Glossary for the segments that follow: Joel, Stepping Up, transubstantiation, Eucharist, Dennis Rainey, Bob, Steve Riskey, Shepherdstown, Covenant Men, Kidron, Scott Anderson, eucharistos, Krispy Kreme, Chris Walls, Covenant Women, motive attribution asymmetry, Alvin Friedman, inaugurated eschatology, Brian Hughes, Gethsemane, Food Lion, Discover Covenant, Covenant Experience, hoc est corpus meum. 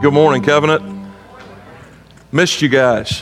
Good morning, Covenant. Missed you guys.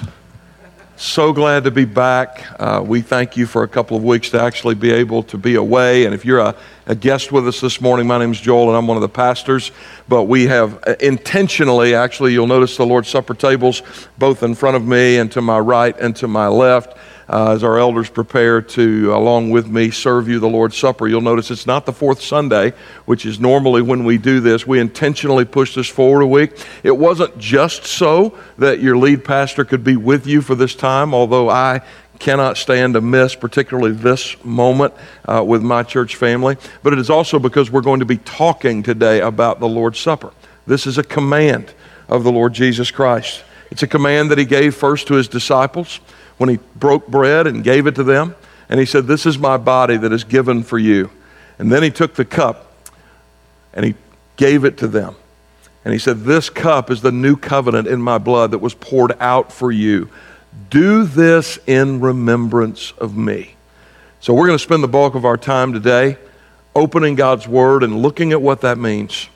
So glad to be back. We thank you for a couple of weeks to actually be able to be away. And if you're a guest with us this morning, my name is Joel and I'm one of the pastors. But we have intentionally, actually, you'll notice the Lord's Supper tables both in front of me and to my right and to my left. As our elders prepare to, along with me, serve you the Lord's Supper, you'll notice it's not the fourth Sunday, which is normally when we do this. We intentionally push this forward a week. It wasn't just so that your lead pastor could be with you for this time, although I cannot stand to miss, particularly this moment with my church family, but it is also because we're going to be talking today about the Lord's Supper. This is a command of the Lord Jesus Christ. It's a command that he gave first to his disciples, when he broke bread and gave it to them. And he said, "This is my body that is given for you." And then he took the cup and he gave it to them. And he said, "This cup is the new covenant in my blood that was poured out for you. Do this in remembrance of me." So we're going to spend the bulk of our time today opening God's word and looking at what that means,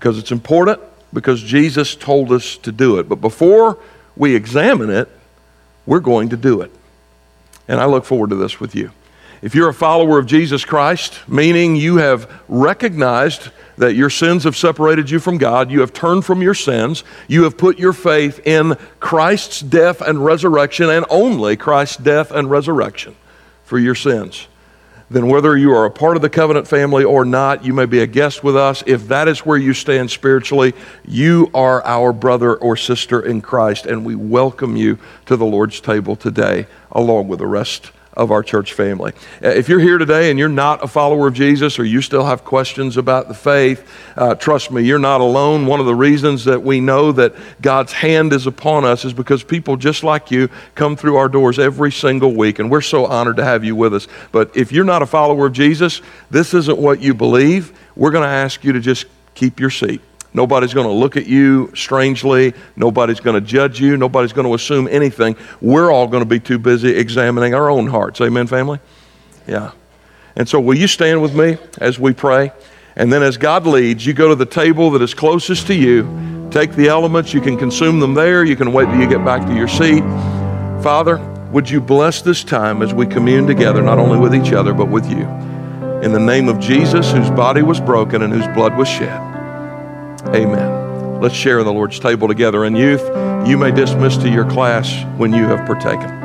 because it's important, because Jesus told us to do it. But before we examine it, we're going to do it. And I look forward to this with you. If you're a follower of Jesus Christ, meaning you have recognized that your sins have separated you from God, you have turned from your sins, you have put your faith in Christ's death and resurrection, and only Christ's death and resurrection for your sins, then whether you are a part of the covenant family or not, you may be a guest with us. If that is where you stand spiritually, you are our brother or sister in Christ, and we welcome you to the Lord's table today, along with the rest of our church family. If you're here today and you're not a follower of Jesus, or you still have questions about the faith, trust me, you're not alone. One of the reasons that we know that God's hand is upon us is because people just like you come through our doors every single week, and we're so honored to have you with us. But if you're not a follower of Jesus, this isn't what you believe. We're going to ask you to just keep your seat. Nobody's going to look at you strangely. Nobody's going to judge you. Nobody's going to assume anything. We're all going to be too busy examining our own hearts. Amen, family? Yeah. And so will you stand with me as we pray? And then as God leads, you go to the table that is closest to you. Take the elements. You can consume them there. You can wait till you get back to your seat. Father, would you bless this time as we commune together, not only with each other, but with you. In the name of Jesus, whose body was broken and whose blood was shed. Amen. Let's share in the Lord's table together. And youth, you may dismiss to your class when you have partaken.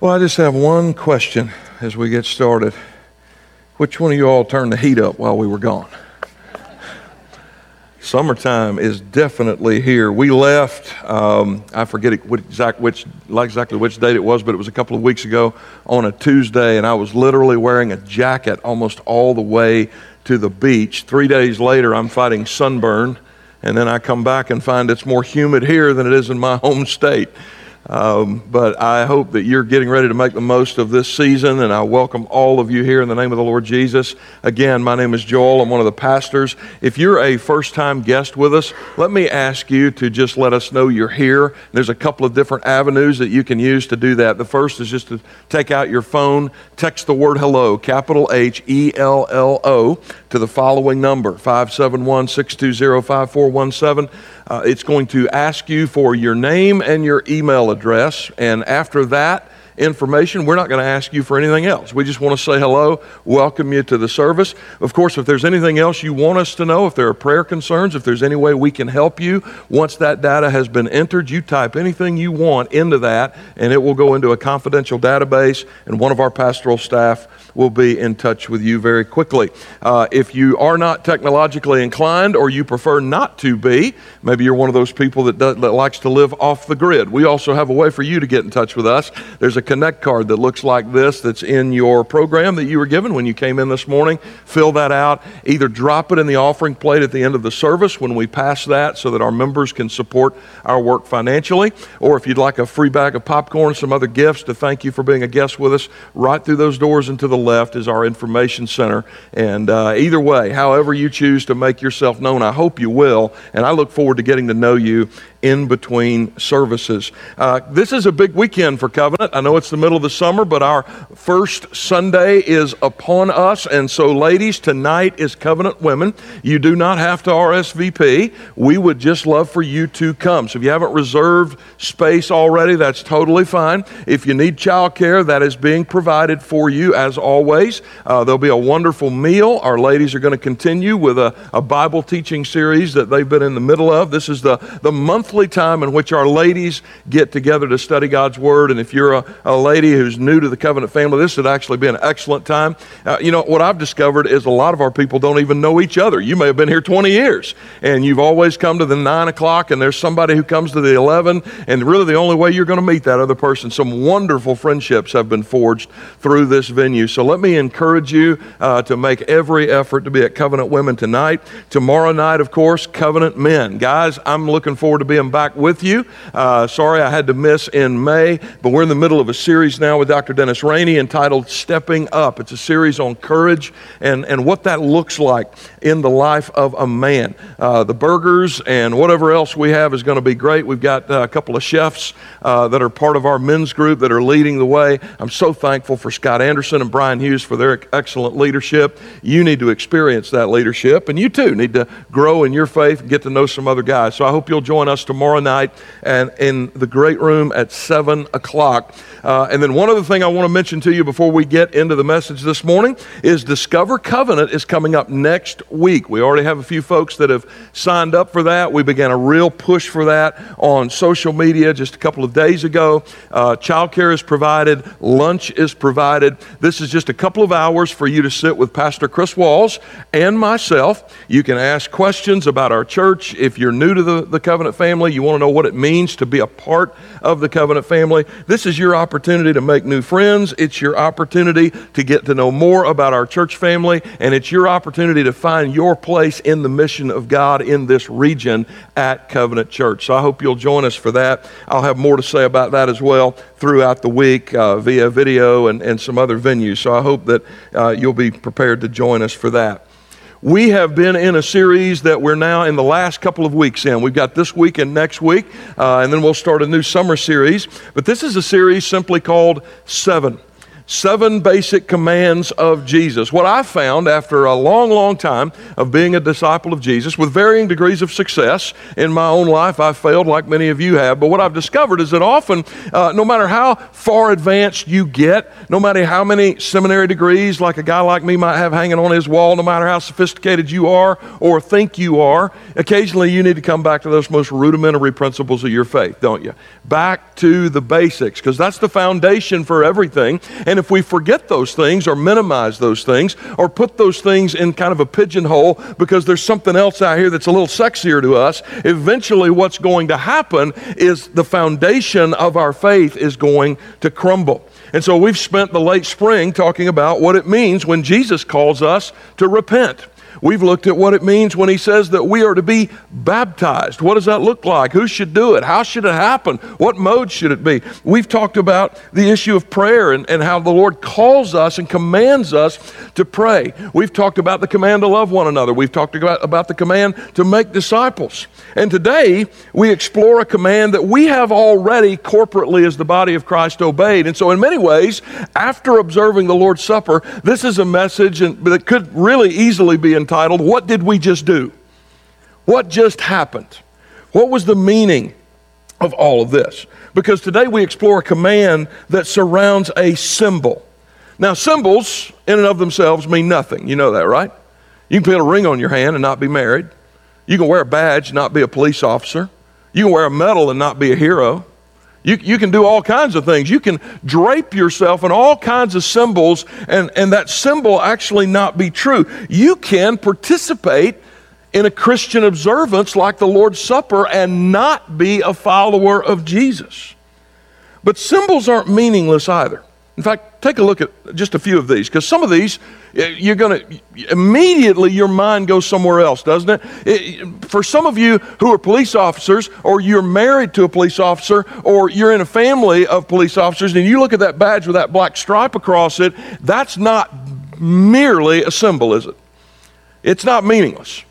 Well, I just have one question as we get started. Which one of you all turned the heat up while we were gone? Summertime is definitely here. We left, I forget exactly which date it was, but it was a couple of weeks ago on a Tuesday, and I was literally wearing a jacket almost all the way to the beach. 3 days later, I'm fighting sunburn, and then I come back and find it's more humid here than it is in my home state. But I hope that you're getting ready to make the most of this season, and I welcome all of you here in the name of the Lord Jesus. Again, my name is Joel. I'm one of the pastors. If you're a first-time guest with us, let me ask you to just let us know you're here. There's a couple of different avenues that you can use to do that. The first is just to take out your phone, text the word hello, capital HELLO, to the following number, 571-620-5417. It's going to ask you for your name and your email address, and after that information, we're not going to ask you for anything else. We just want to say hello, welcome you to the service. Of course, if there's anything else you want us to know, if there are prayer concerns, if there's any way we can help you, once that data has been entered, you type anything you want into that, and it will go into a confidential database, and one of our pastoral staff will be in touch with you very quickly. If you are not technologically inclined, or you prefer not to be, maybe you're one of those people that likes to live off the grid, we also have a way for you to get in touch with us. There's a Connect card that looks like this that's in your program that you were given when you came in this morning. Fill that out. Either drop it in the offering plate at the end of the service when we pass that so that our members can support our work financially. Or if you'd like a free bag of popcorn, some other gifts to thank you for being a guest with us, right through those doors and to the left is our information center. And either way, however you choose to make yourself known, I hope you will. And I look forward to getting to know you in between services. This is a big weekend for Covenant. I know it's the middle of the summer, but our first Sunday is upon us. And so, ladies, tonight is Covenant Women. You do not have to RSVP. We would just love for you to come. So if you haven't reserved space already, that's totally fine. If you need childcare, that is being provided for you as always. There'll be a wonderful meal. Our ladies are going to continue with a Bible teaching series that they've been in the middle of. This is the monthly time in which our ladies get together to study God's Word. And if you're a lady who's new to the Covenant family, this would actually be an excellent time. You know, what I've discovered is a lot of our people don't even know each other. You may have been here 20 years, and you've always come to the 9 o'clock, and there's somebody who comes to the 11, and really the only way you're going to meet that other person. Some wonderful friendships have been forged through this venue. So let me encourage you to make every effort to be at Covenant Women tonight. Tomorrow night, of course, Covenant Men. Guys, I'm looking forward to being back with you. Sorry I had to miss in May, but we're in the middle of a series now with Dr. Dennis Rainey entitled Stepping Up. It's a series on courage and what that looks like in the life of a man. The burgers and whatever else we have is going to be great. We've got a couple of chefs that are part of our men's group that are leading the way. I'm so thankful for Scott Anderson and Brian Hughes for their excellent leadership. You need to experience that leadership, and you too need to grow in your faith and get to know some other guys. So I hope you'll join us tomorrow night and in the great room at 7 o'clock. And then one other thing I want to mention to you before we get into the message this morning is Discover Covenant is coming up next week. We already have a few folks that have signed up for that. We began a real push for that on social media just a couple of days ago. Childcare is provided. Lunch is provided. This is just a couple of hours for you to sit with Pastor Chris Walls and myself. You can ask questions about our church. If you're new to the Covenant family, you want to know what it means to be a part of the Covenant family. This is your opportunity to make new friends. It's your opportunity to get to know more about our church family, and it's your opportunity to find your place in the mission of God in this region at Covenant Church. So I hope you'll join us for that. I'll have more to say about that as well throughout the week via video and some other venues. So I hope that you'll be prepared to join us for that. We have been in a series that we're now in the last couple of weeks in. We've got this week and next week, and then we'll start a new summer series. But this is a series simply called Seven. Seven basic commands of Jesus. What I found after a long, long time of being a disciple of Jesus, with varying degrees of success in my own life, I failed like many of you have. But what I've discovered is that often, no matter how far advanced you get, no matter how many seminary degrees like a guy like me might have hanging on his wall, no matter how sophisticated you are or think you are, occasionally you need to come back to those most rudimentary principles of your faith, don't you? Back to the basics, because that's the foundation for everything. And if we forget those things or minimize those things or put those things in kind of a pigeonhole because there's something else out here that's a little sexier to us, eventually what's going to happen is the foundation of our faith is going to crumble. And so we've spent the late spring talking about what it means when Jesus calls us to repent. We've looked at what it means when he says that we are to be baptized. What does that look like? Who should do it? How should it happen? What mode should it be? We've talked about the issue of prayer and how the Lord calls us and commands us to pray. We've talked about the command to love one another. We've talked about the command to make disciples. And today, we explore a command that we have already corporately as the body of Christ obeyed. And so in many ways, after observing the Lord's Supper, this is a message that could really easily be entitled, "What Did We Just Do?" What just happened? What was the meaning of all of this? Because today we explore a command that surrounds a symbol. Now, symbols in and of themselves mean nothing. You know that, right? You can put a ring on your hand and not be married. You can wear a badge and not be a police officer. You can wear a medal and not be a hero. You can do all kinds of things. You can drape yourself in all kinds of symbols and that symbol actually not be true. You can participate in a Christian observance like the Lord's Supper and not be a follower of Jesus. But symbols aren't meaningless either. In fact, take a look at just a few of these, because some of these, you're going to immediately your mind goes somewhere else, doesn't it? For some of you who are police officers, or you're married to a police officer, or you're in a family of police officers, and you look at that badge with that black stripe across it, that's not merely a symbol, is it? It's not meaningless.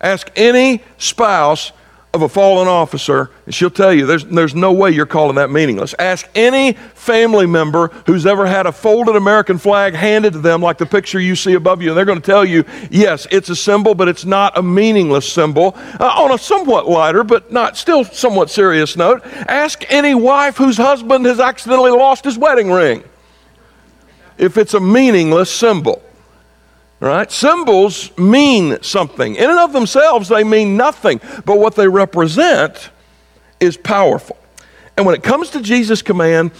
Ask any spouse of a fallen officer, and she'll tell you there's no way you're calling that meaningless. Ask any family member who's ever had a folded American flag handed to them like the picture you see above you, and they're going to tell you, yes, it's a symbol, but it's not a meaningless symbol. On a somewhat lighter, but not still somewhat serious note, ask any wife whose husband has accidentally lost his wedding ring if it's a meaningless symbol. Right? Symbols mean something. In and of themselves, they mean nothing, but what they represent is powerful. And when it comes to Jesus' command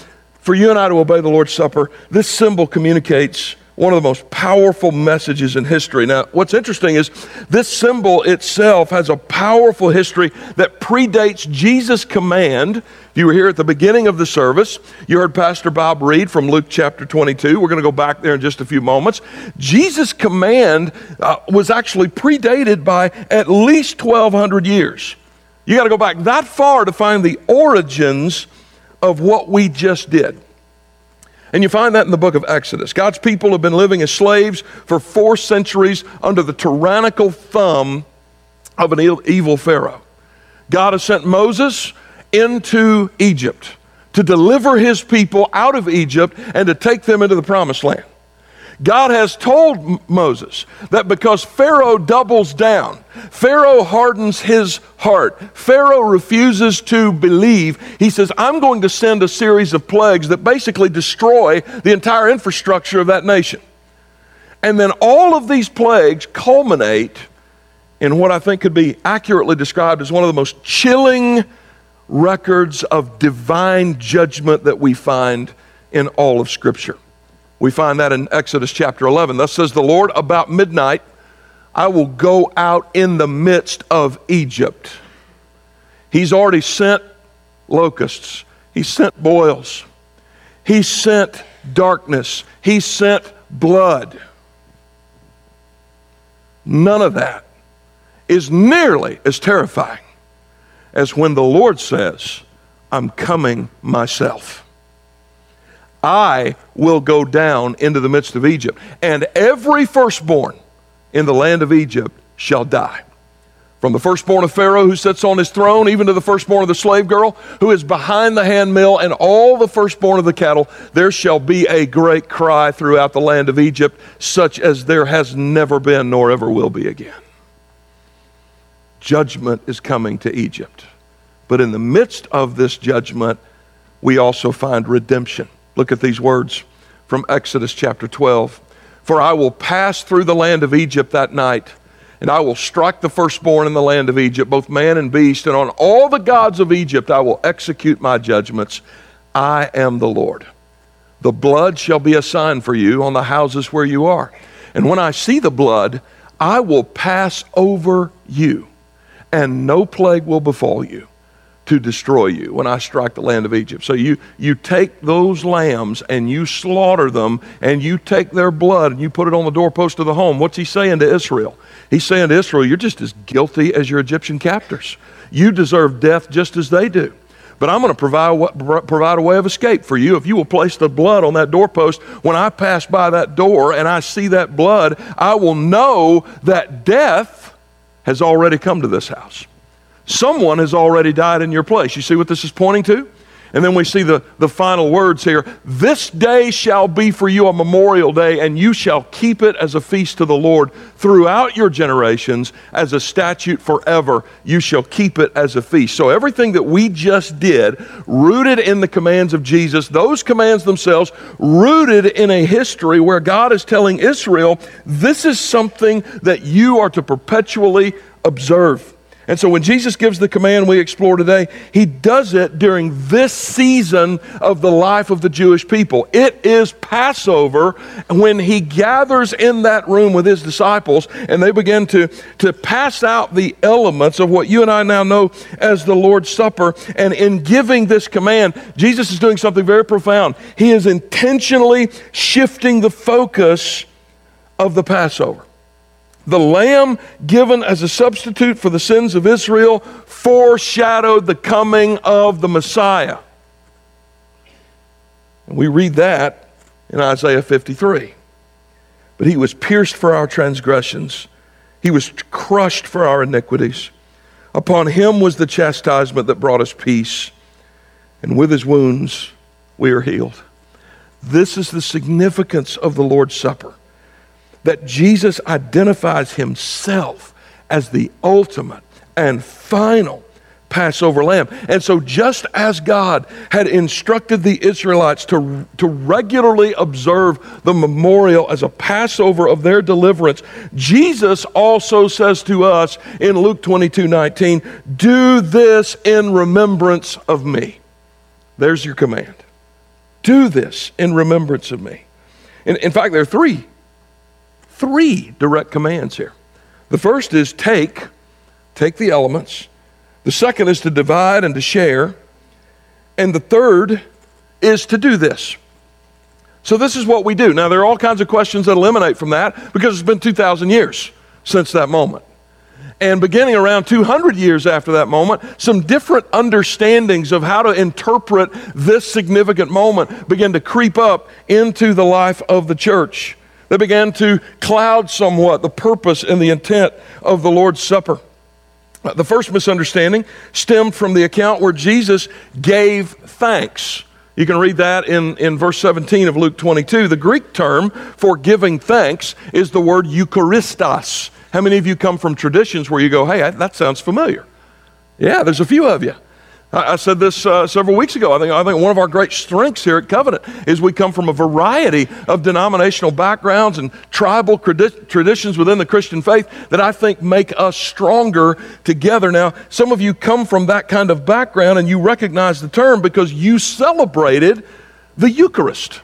for you and I to obey the Lord's Supper, this symbol communicates one of the most powerful messages in history. Now, what's interesting is this symbol itself has a powerful history that predates Jesus' command. You were here at the beginning of the service. You heard Pastor Bob read from Luke chapter 22. We're going to go back there in just a few moments. Jesus' command was actually predated by at least 1,200 years. You got to go back that far to find the origins of what we just did. And you find that in the book of Exodus. God's people have been living as slaves for 4 centuries under the tyrannical thumb of an evil Pharaoh. God has sent Moses into Egypt to deliver his people out of Egypt and to take them into the promised land. God has told Moses that because Pharaoh doubles down, Pharaoh hardens his heart, Pharaoh refuses to believe, he says, I'm going to send a series of plagues that basically destroy the entire infrastructure of that nation. And then all of these plagues culminate in what I think could be accurately described as one of the most chilling records of divine judgment that we find in all of Scripture. We find that in Exodus chapter 11. Thus says the Lord, about midnight, I will go out in the midst of Egypt. He's already sent locusts. He sent boils. He sent darkness. He sent blood. None of that is nearly as terrifying as when the Lord says, I'm coming myself. I will go down into the midst of Egypt, and every firstborn in the land of Egypt shall die. From the firstborn of Pharaoh who sits on his throne, even to the firstborn of the slave girl who is behind the handmill, and all the firstborn of the cattle, there shall be a great cry throughout the land of Egypt, such as there has never been nor ever will be again. Judgment is coming to Egypt. But in the midst of this judgment, we also find redemption. Look at these words from Exodus chapter 12. For I will pass through the land of Egypt that night, and I will strike the firstborn in the land of Egypt, both man and beast, and on all the gods of Egypt I will execute my judgments. I am the Lord. The blood shall be a sign for you on the houses where you are. And when I see the blood, I will pass over you, and no plague will befall you to destroy you when I strike the land of Egypt. So you take those lambs and you slaughter them, and you take their blood and you put it on the doorpost of the home. What's he saying to Israel? He's saying to Israel, you're just as guilty as your Egyptian captors. You deserve death just as they do. But I'm going to provide a way of escape for you. If you will place the blood on that doorpost, when I pass by that door and I see that blood, I will know that death has already come to this house. Someone has already died in your place. You see what this is pointing to? And then we see the final words here. This day shall be for you a memorial day, and you shall keep it as a feast to the Lord throughout your generations, as a statute forever. You shall keep it as a feast. So everything that we just did, rooted in the commands of Jesus, those commands themselves rooted in a history where God is telling Israel, this is something that you are to perpetually observe. And so when Jesus gives the command we explore today, he does it during this season of the life of the Jewish people. It is Passover when he gathers in that room with his disciples, and they begin to pass out the elements of what you and I now know as the Lord's Supper. And in giving this command, Jesus is doing something very profound. He is intentionally shifting the focus of the Passover. The lamb given as a substitute for the sins of Israel foreshadowed the coming of the Messiah. And we read that in Isaiah 53. But he was pierced for our transgressions. He was crushed for our iniquities. Upon him was the chastisement that brought us peace, and with his wounds we are healed. This is the significance of the Lord's Supper, that Jesus identifies himself as the ultimate and final Passover lamb. And so just as God had instructed the Israelites to regularly observe the memorial as a Passover of their deliverance, Jesus also says to us in Luke 22:19, do this in remembrance of me. There's your command. Do this in remembrance of me. In fact, there are three direct commands here. The first is take the elements. The second is to divide and to share. And the third is to do this. So this is what we do. Now, there are all kinds of questions that eliminate from that, because it's been 2,000 years since that moment. And beginning around 200 years after that moment, some different understandings of how to interpret this significant moment begin to creep up into the life of the church. They began to cloud somewhat the purpose and the intent of the Lord's Supper. The first misunderstanding stemmed from the account where Jesus gave thanks. You can read that in verse 17 of Luke 22. The Greek term for giving thanks is the word eucharistos. How many of you come from traditions where you go, hey, that sounds familiar? Yeah, there's a few of you. I said this several weeks ago. I think one of our great strengths here at Covenant is we come from a variety of denominational backgrounds and tribal traditions within the Christian faith that I think make us stronger together. Now, some of you come from that kind of background and you recognize the term because you celebrated the Eucharist,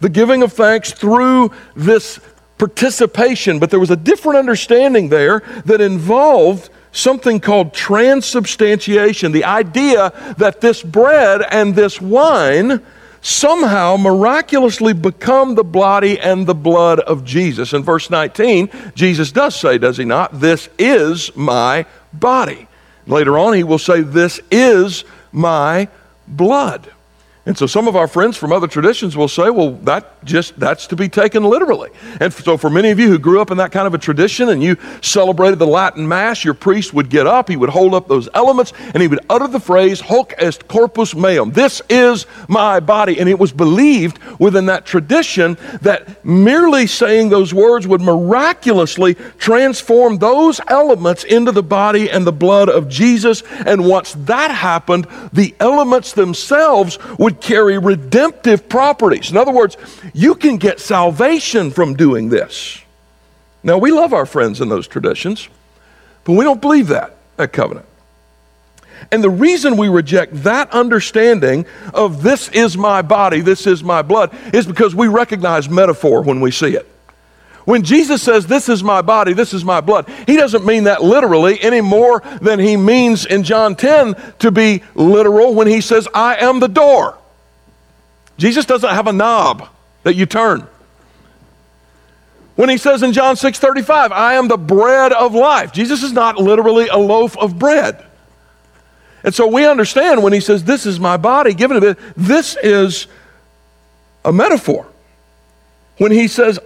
the giving of thanks through this participation. But there was a different understanding there that involved something called transubstantiation, the idea that this bread and this wine somehow miraculously become the body and the blood of Jesus. In verse 19, Jesus does say, does he not, this is my body. Later on, he will say, this is my blood. And so some of our friends from other traditions will say, well, that's to be taken literally. And so for many of you who grew up in that kind of a tradition and you celebrated the Latin Mass, your priest would get up, he would hold up those elements, and he would utter the phrase, hoc est corpus meum, this is my body. And it was believed within that tradition that merely saying those words would miraculously transform those elements into the body and the blood of Jesus. And once that happened, the elements themselves would carry redemptive properties. In other words, you can get salvation from doing this. Now, we love our friends in those traditions, but we don't believe that at Covenant. And the reason we reject that understanding of this is my body, this is my blood, is because we recognize metaphor when we see it. When Jesus says, this is my body, this is my blood, he doesn't mean that literally any more than he means in John 10 to be literal when he says, I am the door. Jesus doesn't have a knob that you turn. When he says in John 6:35, I am the bread of life, Jesus is not literally a loaf of bread. And so we understand when he says, this is my body, given to me, this is a metaphor. When he says,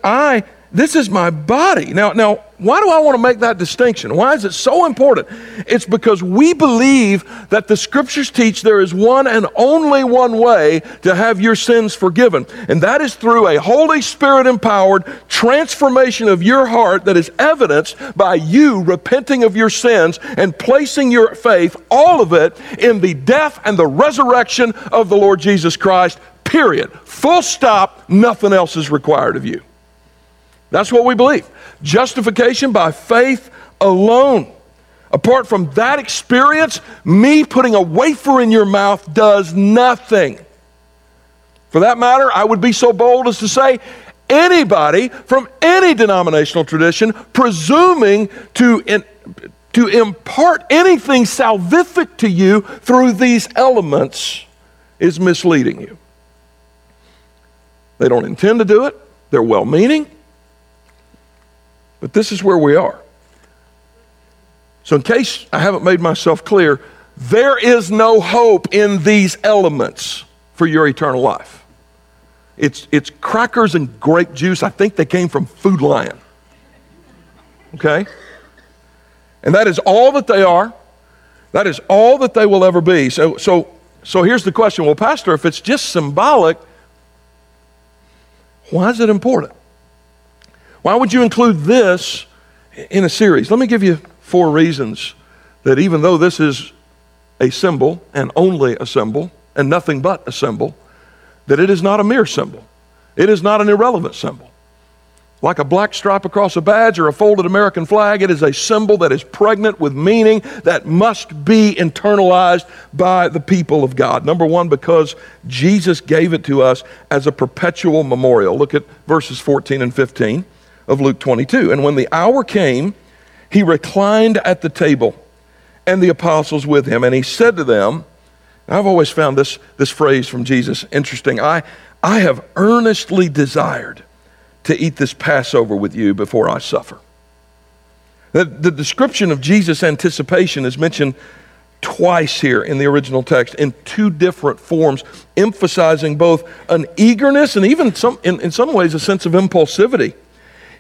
this is my body. Now, why do I want to make that distinction? Why is it so important? It's because we believe that the scriptures teach there is one and only one way to have your sins forgiven, and that is through a Holy Spirit-empowered transformation of your heart that is evidenced by you repenting of your sins and placing your faith, all of it, in the death and the resurrection of the Lord Jesus Christ, period. Full stop, nothing else is required of you. That's what we believe. Justification by faith alone. Apart from that experience, me putting a wafer in your mouth does nothing. For that matter, I would be so bold as to say, anybody from any denominational tradition presuming to impart anything salvific to you through these elements is misleading you. They don't intend to do it. They're well-meaning. But this is where we are. So in case I haven't made myself clear, there is no hope in these elements for your eternal life. It's crackers and grape juice. I think they came from Food Lion. Okay? And that is all that they are. That is all that they will ever be. So here's the question. Well, Pastor, if it's just symbolic, why is it important? Why would you include this in a series? Let me give you 4 reasons that even though this is a symbol and only a symbol and nothing but a symbol, that it is not a mere symbol. It is not an irrelevant symbol. Like a black stripe across a badge or a folded American flag, it is a symbol that is pregnant with meaning that must be internalized by the people of God. Number 1, because Jesus gave it to us as a perpetual memorial. Look at verses 14 and 15. Of Luke 22. And when the hour came, he reclined at the table and the apostles with him. And he said to them, and I've always found this phrase from Jesus interesting. I have earnestly desired to eat this Passover with you before I suffer. The description of Jesus' anticipation is mentioned twice here in the original text in 2 different forms, emphasizing both an eagerness and even in some ways a sense of impulsivity.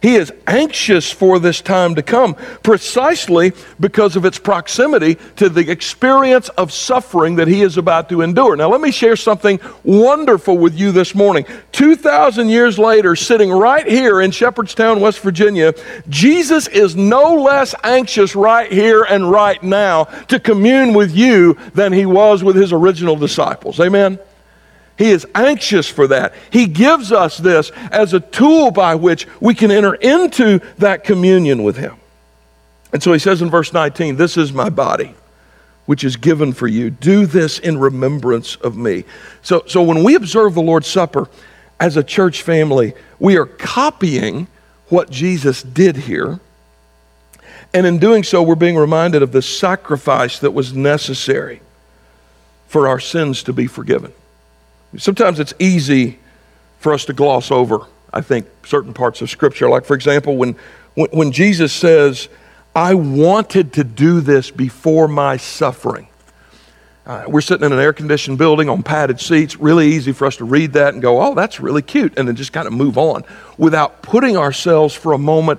He is anxious for this time to come precisely because of its proximity to the experience of suffering that he is about to endure. Now, let me share something wonderful with you this morning. 2,000 years later, sitting right here in Shepherdstown, West Virginia, Jesus is no less anxious right here and right now to commune with you than he was with his original disciples. Amen? He is anxious for that. He gives us this as a tool by which we can enter into that communion with him. And so he says in verse 19, this is my body, which is given for you. Do this in remembrance of me. So when we observe the Lord's Supper as a church family, we are copying what Jesus did here. And in doing so, we're being reminded of the sacrifice that was necessary for our sins to be forgiven. Sometimes it's easy for us to gloss over, I think, certain parts of Scripture. Like, for example, when Jesus says, I wanted to do this before my suffering. We're sitting in an air-conditioned building on padded seats. Really easy for us to read that and go, oh, that's really cute, and then just kind of move on without putting ourselves for a moment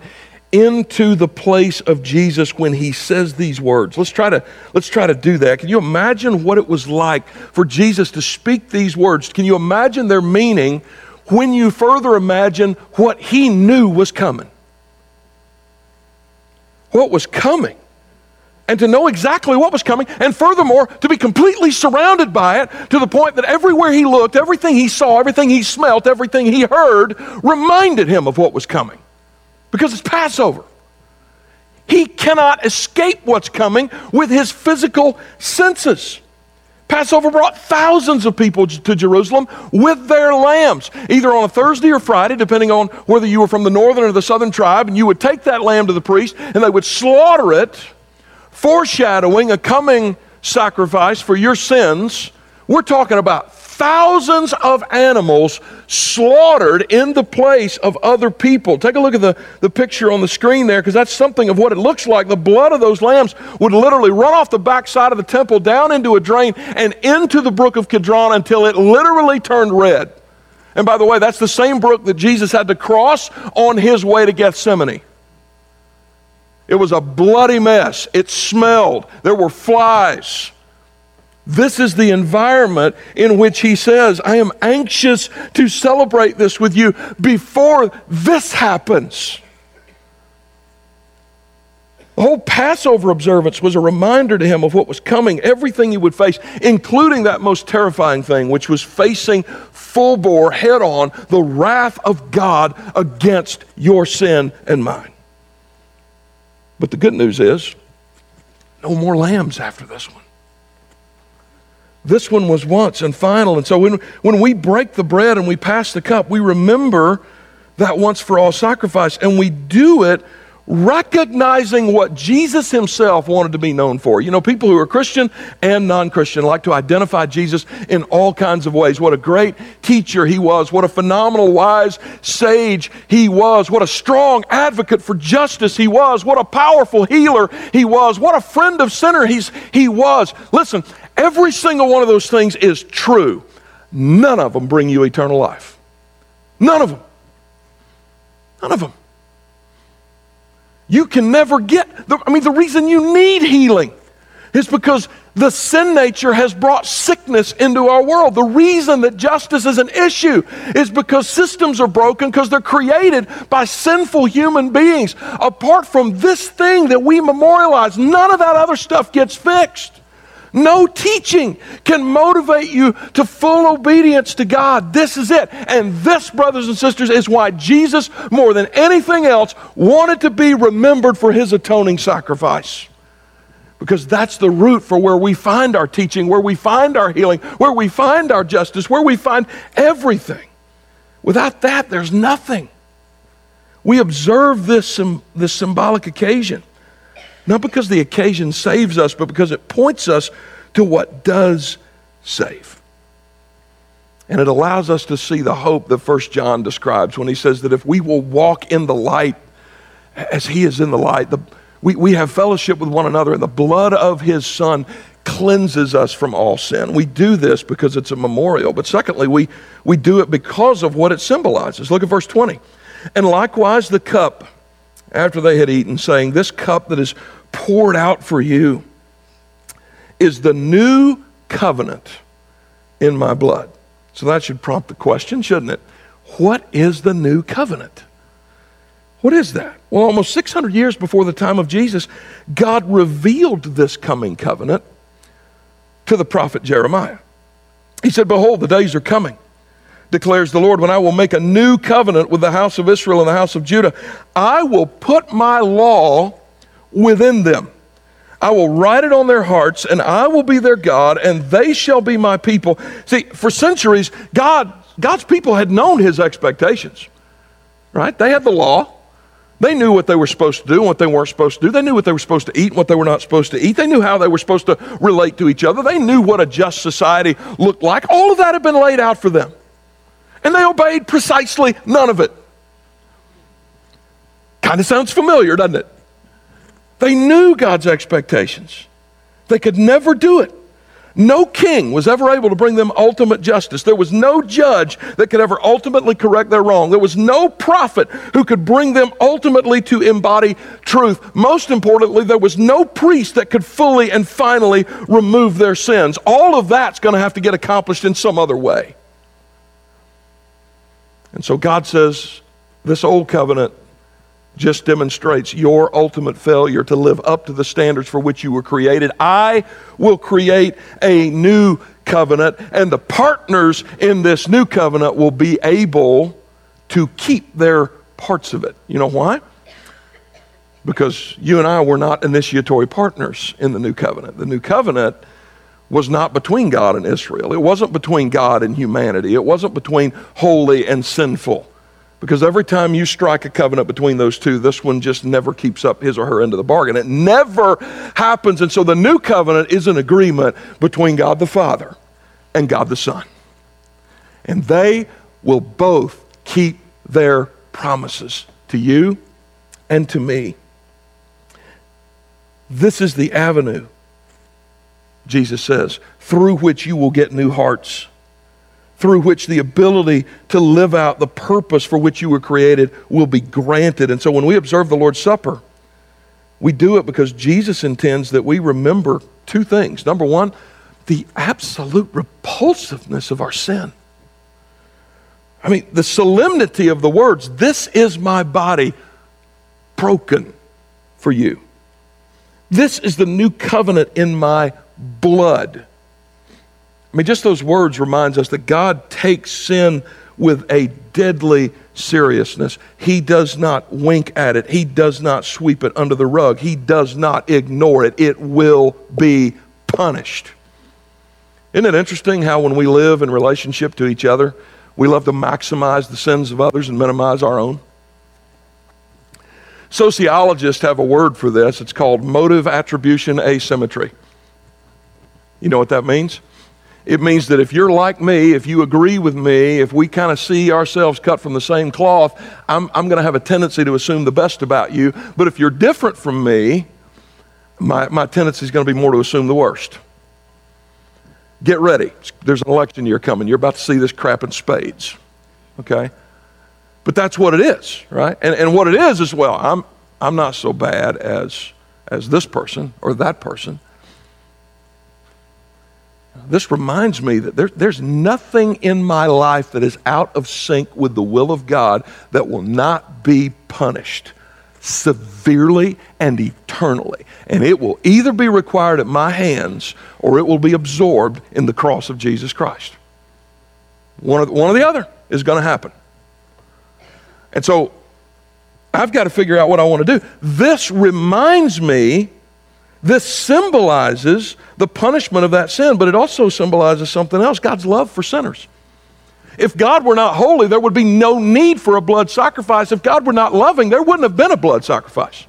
into the place of Jesus when he says these words. Let's try to do that. Can you imagine what it was like for Jesus to speak these words? Can you imagine their meaning when you further imagine what he knew was coming? What was coming? And to know exactly what was coming, and furthermore, to be completely surrounded by it to the point that everywhere he looked, everything he saw, everything he smelt, everything he heard reminded him of what was coming. Because it's Passover. He cannot escape what's coming with his physical senses. Passover brought thousands of people to Jerusalem with their lambs, either on a Thursday or Friday, depending on whether you were from the northern or the southern tribe, and you would take that lamb to the priest, and they would slaughter it, foreshadowing a coming sacrifice for your sins. We're talking about thousands of animals slaughtered in the place of other people. Take a look at the picture on the screen there, because that's something of what it looks like. The blood of those lambs would literally run off the backside of the temple, down into a drain, and into the brook of Kidron until it literally turned red. And by the way, that's the same brook that Jesus had to cross on his way to Gethsemane. It was a bloody mess. It smelled. There were flies. This is the environment in which he says, I am anxious to celebrate this with you before this happens. The whole Passover observance was a reminder to him of what was coming, everything he would face, including that most terrifying thing, which was facing full bore, head on, the wrath of God against your sin and mine. But the good news is, no more lambs after this one. This one was once and final. And so when we break the bread and we pass the cup, we remember that once for all sacrifice. And we do it recognizing what Jesus himself wanted to be known for. You know, people who are Christian and non-Christian like to identify Jesus in all kinds of ways. What a great teacher he was. What a phenomenal wise sage he was. What a strong advocate for justice he was. What a powerful healer he was. What a friend of sinner he was. Listen, every single one of those things is true. None of them bring you eternal life. None of them. None of them. You can never get, the reason you need healing is because the sin nature has brought sickness into our world. The reason that justice is an issue is because systems are broken because they're created by sinful human beings. Apart from this thing that we memorialize, none of that other stuff gets fixed. No teaching can motivate you to full obedience to God. This is it. And this, brothers and sisters, is why Jesus, more than anything else, wanted to be remembered for his atoning sacrifice. Because that's the root for where we find our teaching, where we find our healing, where we find our justice, where we find everything. Without that, there's nothing. We observe this symbolic occasion. Not because the occasion saves us, but because it points us to what does save. And it allows us to see the hope that 1 John describes when he says that if we will walk in the light as he is in the light, we have fellowship with one another, and the blood of his Son cleanses us from all sin. We do this because it's a memorial. But secondly, we do it because of what it symbolizes. Look at verse 20. And likewise the cup after they had eaten, saying, this cup that is poured out for you is the new covenant in my blood. So that should prompt the question, shouldn't it? What is the new covenant? What is that? Well, almost 600 years before the time of Jesus, God revealed this coming covenant to the prophet Jeremiah. He said, behold, the days are coming, declares the Lord, when I will make a new covenant with the house of Israel and the house of Judah. I will put my law within them. I will write it on their hearts, and I will be their God, and they shall be my people. See, for centuries, God's people had known his expectations, right? They had the law. They knew what they were supposed to do and what they weren't supposed to do. They knew what they were supposed to eat and what they were not supposed to eat. They knew how they were supposed to relate to each other. They knew what a just society looked like. All of that had been laid out for them. And they obeyed precisely none of it. Kind of sounds familiar, doesn't it? They knew God's expectations. They could never do it. No king was ever able to bring them ultimate justice. There was no judge that could ever ultimately correct their wrong. There was no prophet who could bring them ultimately to embody truth. Most importantly, there was no priest that could fully and finally remove their sins. All of that's going to have to get accomplished in some other way. And so God says, this old covenant just demonstrates your ultimate failure to live up to the standards for which you were created. I will create a new covenant, and the partners in this new covenant will be able to keep their parts of it. You know why? Because you and I were not initiatory partners in the new covenant. The new covenant was not between God and Israel. It wasn't between God and humanity. It wasn't between holy and sinful. Because every time you strike a covenant between those two, this one just never keeps up his or her end of the bargain. It never happens. And so the new covenant is an agreement between God the Father and God the Son. And they will both keep their promises to you and to me. This is the avenue, Jesus says, through which you will get new hearts, through which the ability to live out the purpose for which you were created will be granted. And so when we observe the Lord's Supper, we do it because Jesus intends that we remember two things. Number one, the absolute repulsiveness of our sin. I mean, the solemnity of the words, "This is my body broken for you. This is the new covenant in my blood." I mean, just those words reminds us that God takes sin with a deadly seriousness. He does not wink at it. He does not sweep it under the rug. He does not ignore it. It will be punished. Isn't it interesting how when we live in relationship to each other, we love to maximize the sins of others and minimize our own? Sociologists have a word for this. It's called motive attribution asymmetry. You know what that means? It means that if you're like me, if you agree with me, if we kind of see ourselves cut from the same cloth, I'm going to have a tendency to assume the best about you. But if you're different from me, my tendency is going to be more to assume the worst. Get ready. There's an election year coming. You're about to see this crap in spades. Okay? But that's what it is, right? And what it is, well, I'm not so bad as this person or that person. This reminds me that there's nothing in my life that is out of sync with the will of God that will not be punished severely and eternally. And it will either be required at my hands or it will be absorbed in the cross of Jesus Christ. One or the other is going to happen. And so I've got to figure out what I want to do. This reminds me. This symbolizes the punishment of that sin, but it also symbolizes something else, God's love for sinners. If God were not holy, there would be no need for a blood sacrifice. If God were not loving, there wouldn't have been a blood sacrifice.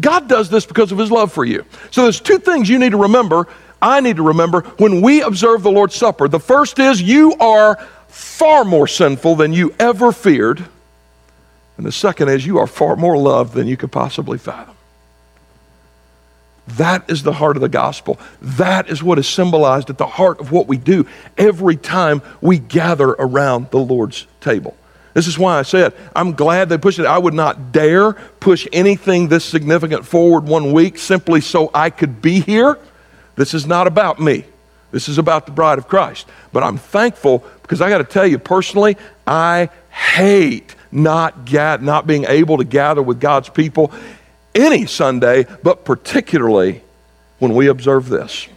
God does this because of his love for you. So there's two things you need to remember, I need to remember, when we observe the Lord's Supper. The first is you are far more sinful than you ever feared. And the second is you are far more loved than you could possibly fathom. That is the heart of the gospel. That is what is symbolized at the heart of what we do every time we gather around the Lord's table. This is why I said, I'm glad they pushed it. I would not dare push anything this significant forward one week simply so I could be here. This is not about me. This is about the bride of Christ. But I'm thankful because I got to tell you personally, I hate not being able to gather with God's people any Sunday, but particularly when we observe this,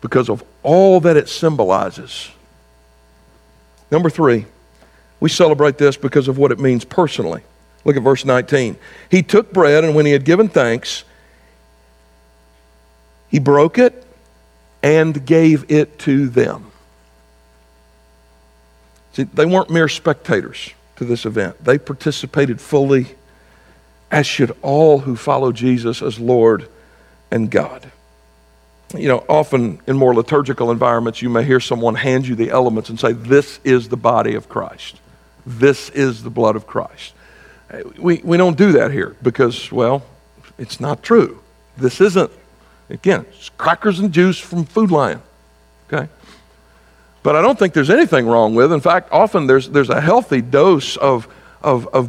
because of all that it symbolizes. Number three, we celebrate this because of what it means personally. Look at verse 19. He took bread, and when he had given thanks, he broke it and gave it to them. See, they weren't mere spectators to this event. They participated fully, as should all who follow Jesus as Lord and God. You know, often in more liturgical environments, you may hear someone hand you the elements and say, this is the body of Christ. This is the blood of Christ. We don't do that here because, well, it's not true. This isn't Again, it's crackers and juice from Food Lion, okay? But I don't think there's anything wrong with it. In fact, often there's a healthy dose of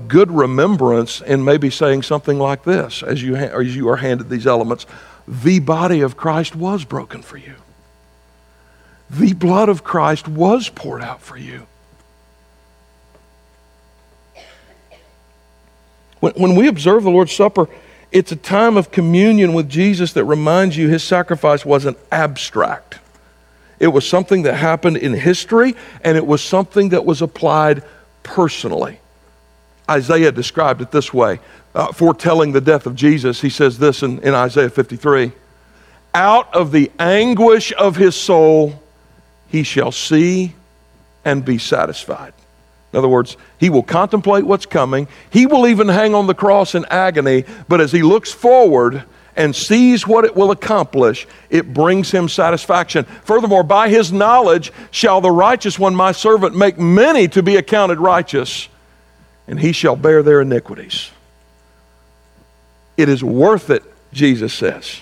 good remembrance in maybe saying something like this as you are handed these elements. The body of Christ was broken for you. The blood of Christ was poured out for you. When we observe the Lord's Supper, it's a time of communion with Jesus that reminds you his sacrifice wasn't abstract. It was something that happened in history, and it was something that was applied personally. Isaiah described it this way, foretelling the death of Jesus. He says this in Isaiah 53, "Out of the anguish of his soul, he shall see and be satisfied." In other words, he will contemplate what's coming. He will even hang on the cross in agony, but as he looks forward and sees what it will accomplish, it brings him satisfaction. Furthermore, by his knowledge shall the righteous one, my servant, make many to be accounted righteous, and he shall bear their iniquities. It is worth it, Jesus says.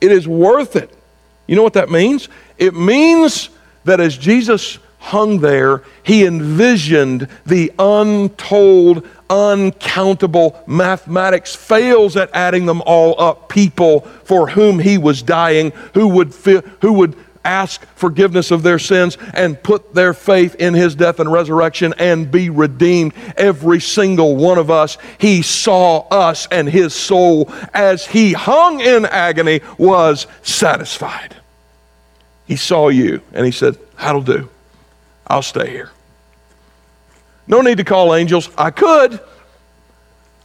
It is worth it. You know what that means? It means that as Jesus hung there, he envisioned the untold, uncountable, mathematics fails at adding them all up, people for whom he was dying, who would ask forgiveness of their sins and put their faith in his death and resurrection and be redeemed. Every single one of us. He saw us, and his soul, as he hung in agony, was satisfied. He saw you and he said, "That'll do. I'll stay here. No need to call angels. I could.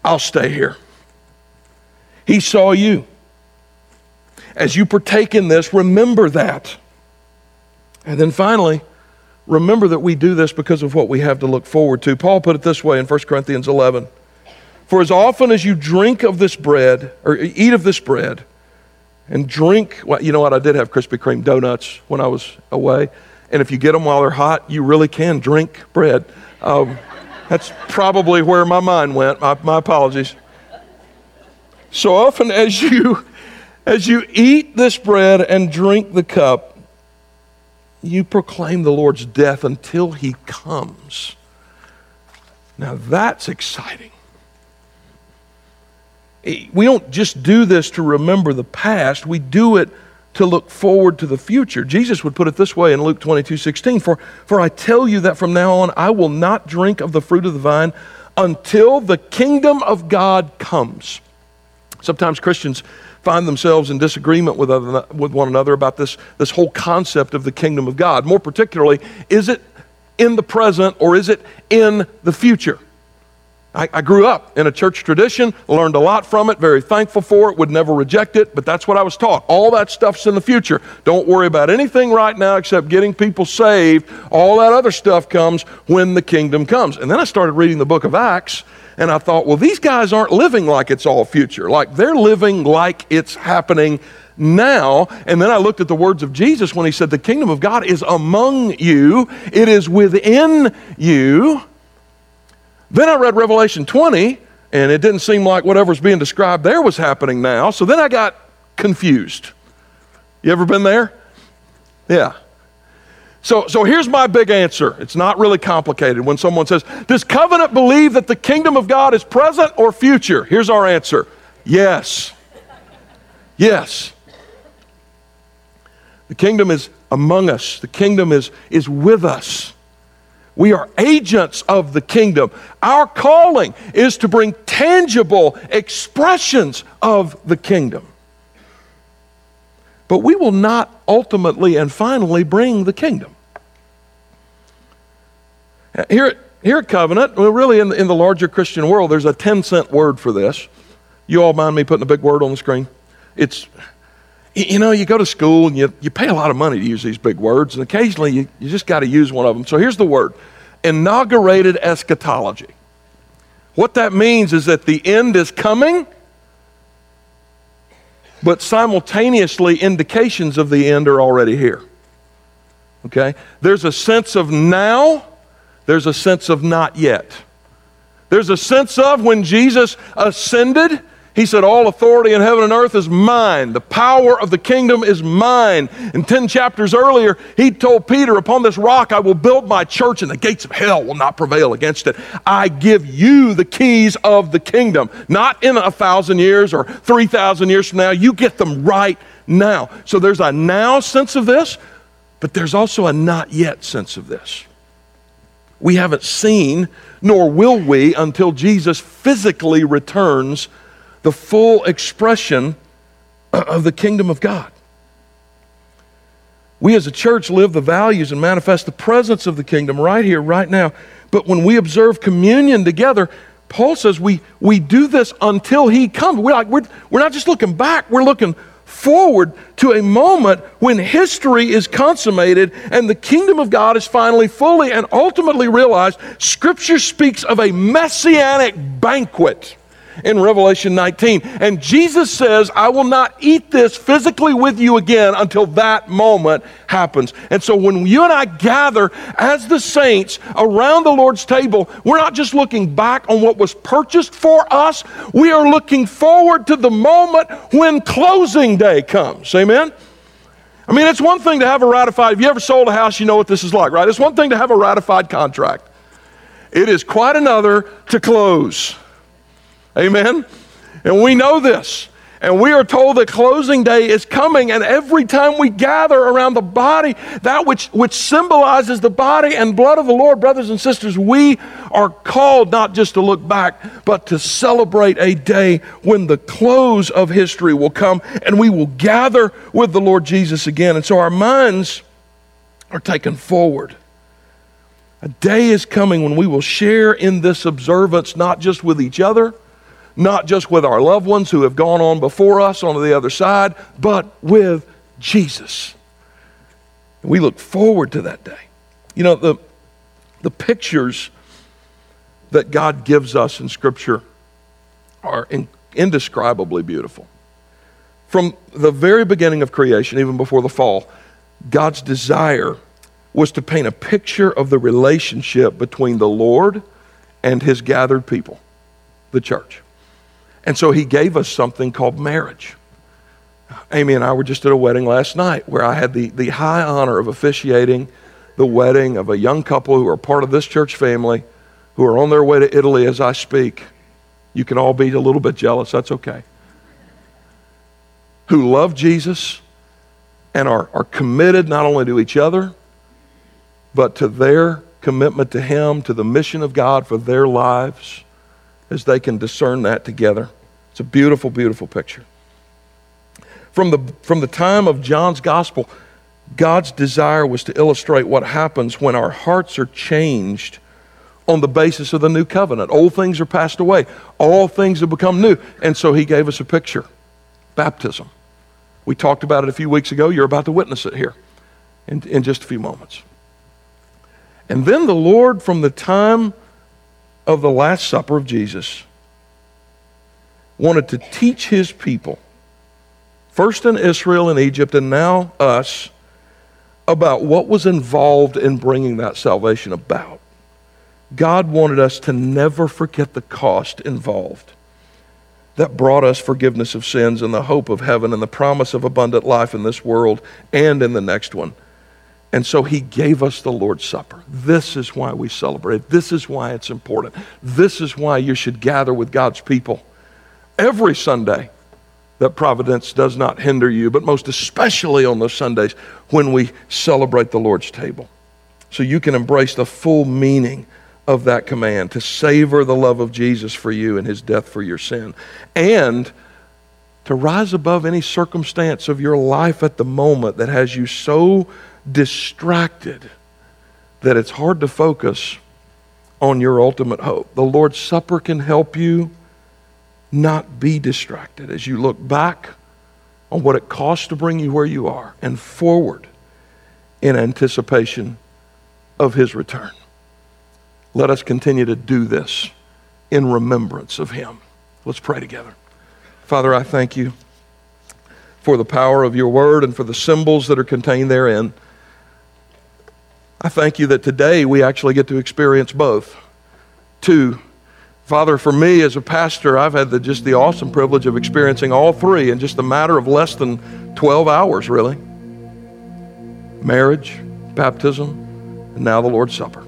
I'll stay here." He saw you. As you partake in this, remember that. And then finally, remember that we do this because of what we have to look forward to. Paul put it this way in 1 Corinthians 11. "For as often as you drink of this bread, or eat of this bread, and drink," well, you know what, I did have Krispy Kreme donuts when I was away. And if you get them while they're hot, you really can drink bread. That's probably where my mind went. My apologies. "So often as you eat this bread and drink the cup, you proclaim the Lord's death until he comes." Now that's exciting. We don't just do this to remember the past. We do it to look forward to the future. Jesus would put it this way in Luke 22:16, For I tell you that from now on I will not drink of the fruit of the vine until the kingdom of God comes." Sometimes Christians find themselves in disagreement with one another about this whole concept of the kingdom of God. More particularly, is it in the present or is it in the future? I grew up in a church tradition, learned a lot from it, very thankful for it, would never reject it, but that's what I was taught. All that stuff's in the future. Don't worry about anything right now except getting people saved. All that other stuff comes when the kingdom comes. And then I started reading the book of Acts, and I thought, well, these guys aren't living like it's all future. Like, they're living like it's happening now. And then I looked at the words of Jesus when he said, "The kingdom of God is among you. It is within you." Then I read Revelation 20, and it didn't seem like whatever's being described there was happening now, so then I got confused. You ever been there? Yeah. So here's my big answer. It's not really complicated. When someone says, "Does covenant believe that the kingdom of God is present or future?" Here's our answer. Yes. Yes. The kingdom is among us. The kingdom is with us. We are agents of the kingdom. Our calling is to bring tangible expressions of the kingdom. But we will not ultimately and finally bring the kingdom. Here at Covenant, well, really in the larger Christian world, there's a 10-cent word for this. You all mind me putting a big word on the screen? It's, you know, you go to school and you pay a lot of money to use these big words, and occasionally you just got to use one of them. So here's the word: inaugurated eschatology. What that means is that the end is coming, but simultaneously indications of the end are already here. Okay? There's a sense of now, there's a sense of not yet. There's a sense of when Jesus ascended, He said, all authority in heaven and earth is mine. The power of the kingdom is mine. And 10 chapters earlier, he told Peter, upon this rock I will build my church and the gates of hell will not prevail against it. I give you the keys of the kingdom. Not in 1,000 years or 3,000 years from now. You get them right now. So there's a now sense of this, but there's also a not yet sense of this. We haven't seen, nor will we, until Jesus physically returns, the full expression of the kingdom of God. We as a church live the values and manifest the presence of the kingdom right here, right now. But when we observe communion together, Paul says we do this until he comes. We're not just looking back, we're looking forward to a moment when history is consummated and the kingdom of God is finally fully and ultimately realized. Scripture speaks of a messianic banquet in Revelation 19. And Jesus says, I will not eat this physically with you again until that moment happens. And so when you and I gather as the saints around the Lord's table, we're not just looking back on what was purchased for us, we are looking forward to the moment when closing day comes. Amen? I mean, it's one thing to have a ratified, if you ever sold a house, you know what this is like, right? It's one thing to have a ratified contract. It is quite another to close. Amen? And we know this. And we are told that closing day is coming, and every time we gather around the body, that which symbolizes the body and blood of the Lord, brothers and sisters, we are called not just to look back, but to celebrate a day when the close of history will come, and we will gather with the Lord Jesus again. And so our minds are taken forward. A day is coming when we will share in this observance, not just with each other, not just with our loved ones who have gone on before us onto the other side, but with Jesus. And we look forward to that day. You know, the pictures that God gives us in Scripture are indescribably beautiful. From the very beginning of creation, even before the fall, God's desire was to paint a picture of the relationship between the Lord and his gathered people, the church. And so he gave us something called marriage. Amy and I were just at a wedding last night where I had the high honor of officiating the wedding of a young couple who are part of this church family, who are on their way to Italy as I speak. You can all be a little bit jealous, that's okay. Who love Jesus and are committed not only to each other, but to their commitment to him, to the mission of God for their lives, as they can discern that together. It's a beautiful, beautiful picture. From the time of John's gospel, God's desire was to illustrate what happens when our hearts are changed on the basis of the new covenant. Old things are passed away. All things have become new. And so he gave us a picture, baptism. We talked about it a few weeks ago. You're about to witness it here in just a few moments. And then the Lord, from the time of the Last Supper of Jesus, wanted to teach his people, first in Israel and Egypt and now us, about what was involved in bringing that salvation about. God wanted us to never forget the cost involved that brought us forgiveness of sins and the hope of heaven and the promise of abundant life in this world and in the next one. And so he gave us the Lord's Supper. This is why we celebrate. This is why it's important. This is why you should gather with God's people every Sunday that providence does not hinder you, but most especially on those Sundays when we celebrate the Lord's table. So you can embrace the full meaning of that command to savor the love of Jesus for you and his death for your sin, and to rise above any circumstance of your life at the moment that has you so distracted that it's hard to focus on your ultimate hope. The Lord's Supper can help you not be distracted as you look back on what it costs to bring you where you are and forward in anticipation of his return. Let us continue to do this in remembrance of him. Let's pray together. Father, I thank you for the power of your word and for the symbols that are contained therein. I thank you that today we actually get to experience both. Two Father, for me as a pastor, I've had the awesome privilege of experiencing all three in just a matter of less than 12 hours, really. Marriage, baptism, and now the Lord's Supper.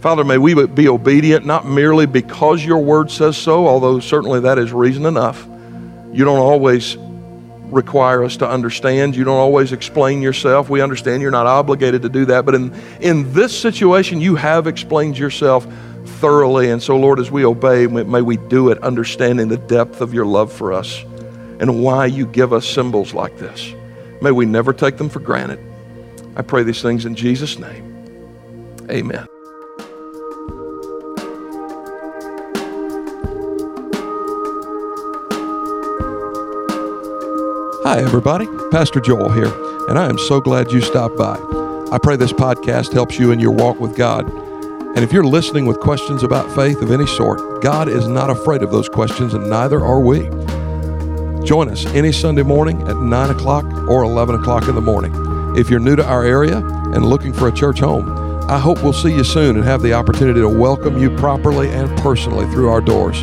Father, may we be obedient, not merely because your word says so, although certainly that is reason enough. You don't always require us to understand. You don't always explain yourself. We understand you're not obligated to do that. But in this situation, you have explained yourself thoroughly. And so, Lord, as we obey, may we do it understanding the depth of your love for us and why you give us symbols like this. May we never take them for granted. I pray these things in Jesus' name. Amen. Hi, everybody. Pastor Joel here, and I am so glad you stopped by. I pray this podcast helps you in your walk with God. And if you're listening with questions about faith of any sort, God is not afraid of those questions, and neither are we. Join us any Sunday morning at 9 o'clock or 11 o'clock in the morning. If you're new to our area and looking for a church home, I hope we'll see you soon and have the opportunity to welcome you properly and personally through our doors.